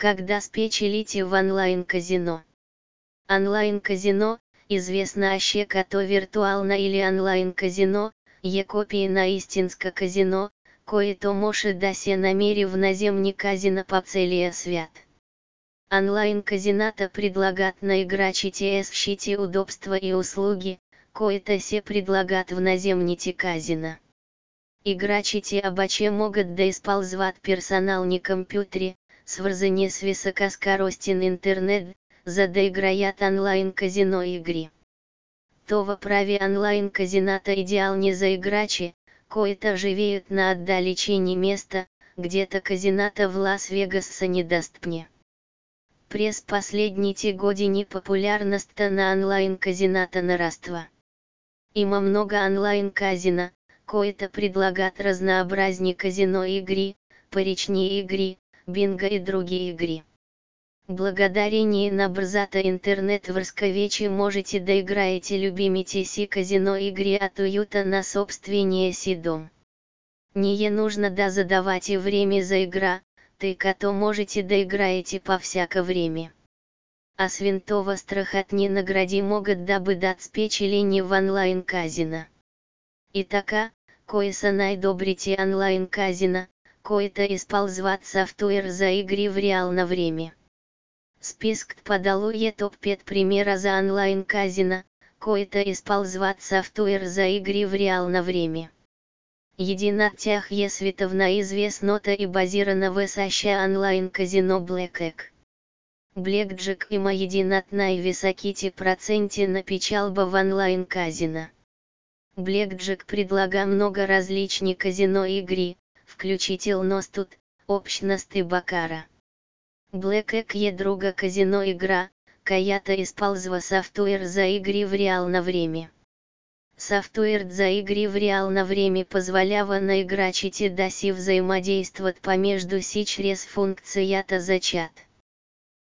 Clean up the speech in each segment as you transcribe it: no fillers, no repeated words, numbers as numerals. когда спечелите в онлайн-казино. Онлайн-казино, известно още като виртуално или онлайн-казино, е копия на истинско казино, което може да се намери в наземни казино по целия свят. Онлайн-казината предлагат на играчите същите удобства и услуги, които се предлагат в наземните казино. Играчите обаче могат да използват персонални компютри, свързани с високоскоростен интернет, за да играят онлайн-казино игри. Това прави онлайн-казината идеални за играчи, които живеят на отдалечени места, где-то казината в Лас-Вегас са недостъпни. През последните години популярността на онлайн-казината нараства. Има много онлайн-казино, които предлагат разнообразни казино игри, парични игри, бинго и другие игры. Благодарение на бързата интернет-връзка вече можете да играете любимите си казино игри от уюта на собствения си дом. Не е нужно да задавате время за игра, тъй като можете да играете по всяко време. Освен това страхотни награди могат да бъдат спечелени в онлайн-казино. И така, кои са най-добрите онлайн-казино, които използват софтуер за игри в реално време. Спискът подало е топ-5 примера за онлайн-казино, които използват софтуер за игри в реално време. Един от тях е световно известното и базирано в США онлайн-казино BlackJack. BlackJack има един от най-високите проценти на печалба в онлайн-казино. BlackJack предлага много различни казино игри, включително студ, общност и бакара. BlackJack е друга казино игра, която използва софтуер за игри в реално време. Софтуерът за игри в реално време позволява на играчите да си взаимодействат помежду си чрез функцията за чат.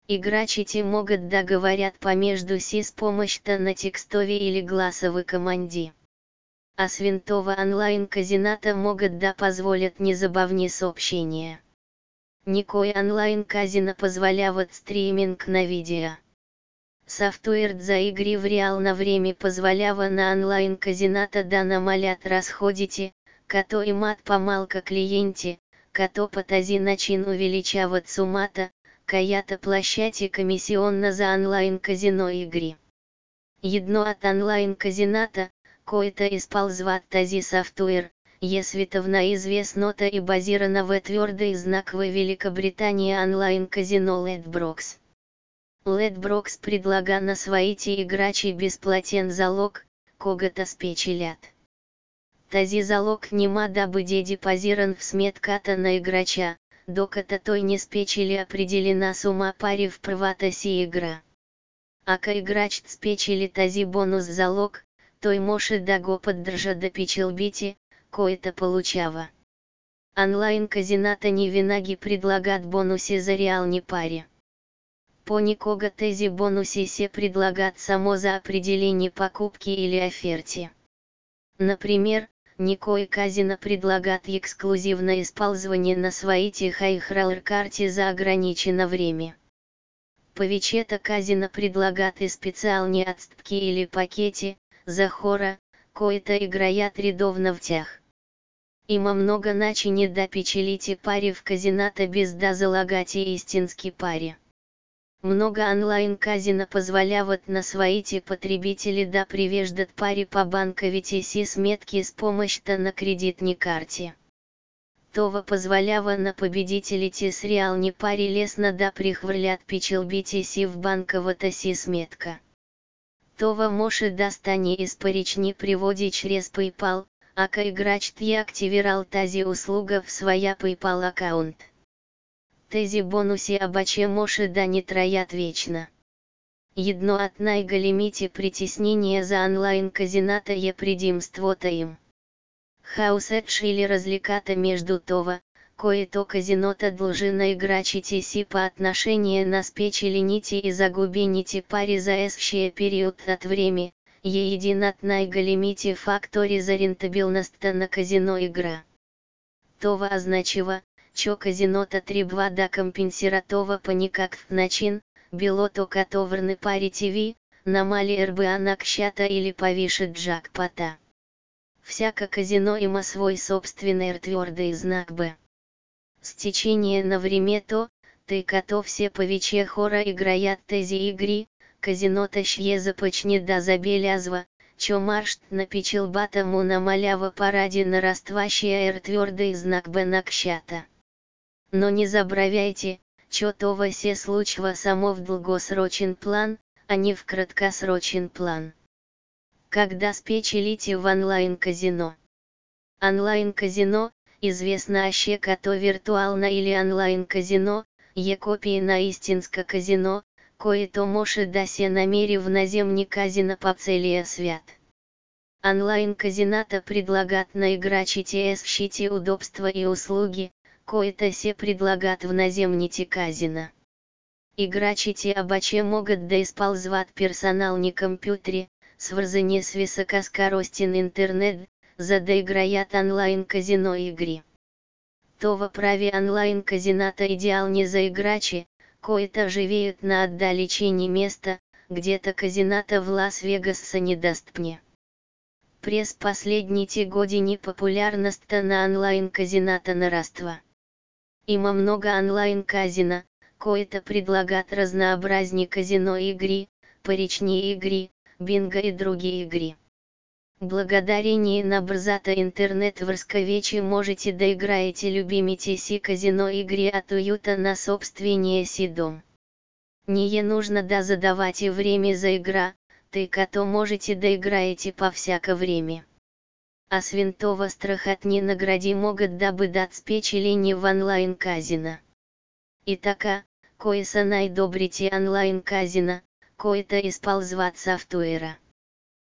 Играчите могат да говорят помежду си с помощта на текстови или гласови команди. Освен това онлайн-казината могат да позволят незабавни сообщения. Никой онлайн-казино позволяват стриминг на видео. Софтуерът за игри в реално време позволява на онлайн-казината да намалят разходите, като имат по-малко клиенти, като по този начин увеличават сумата, която плащат комисионно за онлайн-казино игри. Едно от онлайн-казината, които използват този софтуер, е световно известното и базирано в твърдый знак в Великобритания онлайн-казино Ladbrokes. Ladbrokes предлага на своите играчи безплатен залог, когато спечелят. Този залог няма да бъде депозиран в сметката на играча, докато той не спечели определена сума пари в първата си игра. Ако играч спечели този бонус залог, той може да го поддържа до печалбите, които получава. Онлайн-казината не винаги предлагат бонуси за реални пари. Понякога тези бонуси се предлагат само за определени покупки или оферти. Например, никой казино предлагат эксклюзивное использование на своите хай-хроллер карте за ограничено время. Повечето казино предлагат и специални отстъпки или пакети, за хора, които играят редовно в тях. Има много начини да печелите пари в казината без да залагате истински пари. Много онлайн-казино позволяват на своите потребители да привеждат пари по банковите си сметки с помощта на кредитни карти. Това позволява на победителите с реални пари лесно да прихвърлят печелбите си в банковата си сметка. Това може да стане из парични преводи чрез PayPal, ако играч е активирал тази услуга в своя PayPal аккаунт. Тези бонуси обаче може да не траят вечно. Едно от най-големите притеснения за онлайн-казината е предимството им. Хаосът или разликата между това, което казиното дължи на играчите си по отношение на спечелените и загубените пари за същия период от време, е един от най-големите фактори за рентабилността на казино игра. Това означава, че казинота трябва да компенсира това по никакъв начин, било то като върне парите ви, намали РБА на кшата или повиши джакпота. Всяко казино има свой собственный ртвердый знак Б. С течение на времето, тъй като все повече хора играят тези игри, казинота ще започне да забелязва, че маршт на печелбата му намалява поради нарастващия ртвердый знак Б на кшата. Но не забравяйте, че това се случва само в дългосрочен план, а не в краткосрочен план. Когда спечелите в онлайн-казино. Онлайн-казино, известное като виртуално или онлайн-казино, е копия на истинско казино, кое-то може да се намери в наземни казино по целия свят. Онлайн-казината предлагат на играчите същите удобства и услуги, кое-то се предлагат в наземните казино. Играчите обаче могат да използват персонални компютри, свързани с високоскоростен интернет, за да играят онлайн-казино игри. Това прави онлайн-казината идеални за играчи, които живеят на отдалечени места, где-то казината в Лас-Вегас са недостъпни. През последните години популярността на онлайн-казината нараства. Има много онлайн-казино, които предлагат разнообразни казино игри, парични игри, бинго и другие игры. Благодарение на бързата интернет върска вече можете да играете любимите си казино игри от уюта на собствения си дом. Не нужно да задавате время за игра, тъй като можете да играете по всяко время. Освен това страхотни награди могат да бъдат спечелени в онлайн казино. И така, кое са най-добрите онлайн казино, кое-то използват софтуера.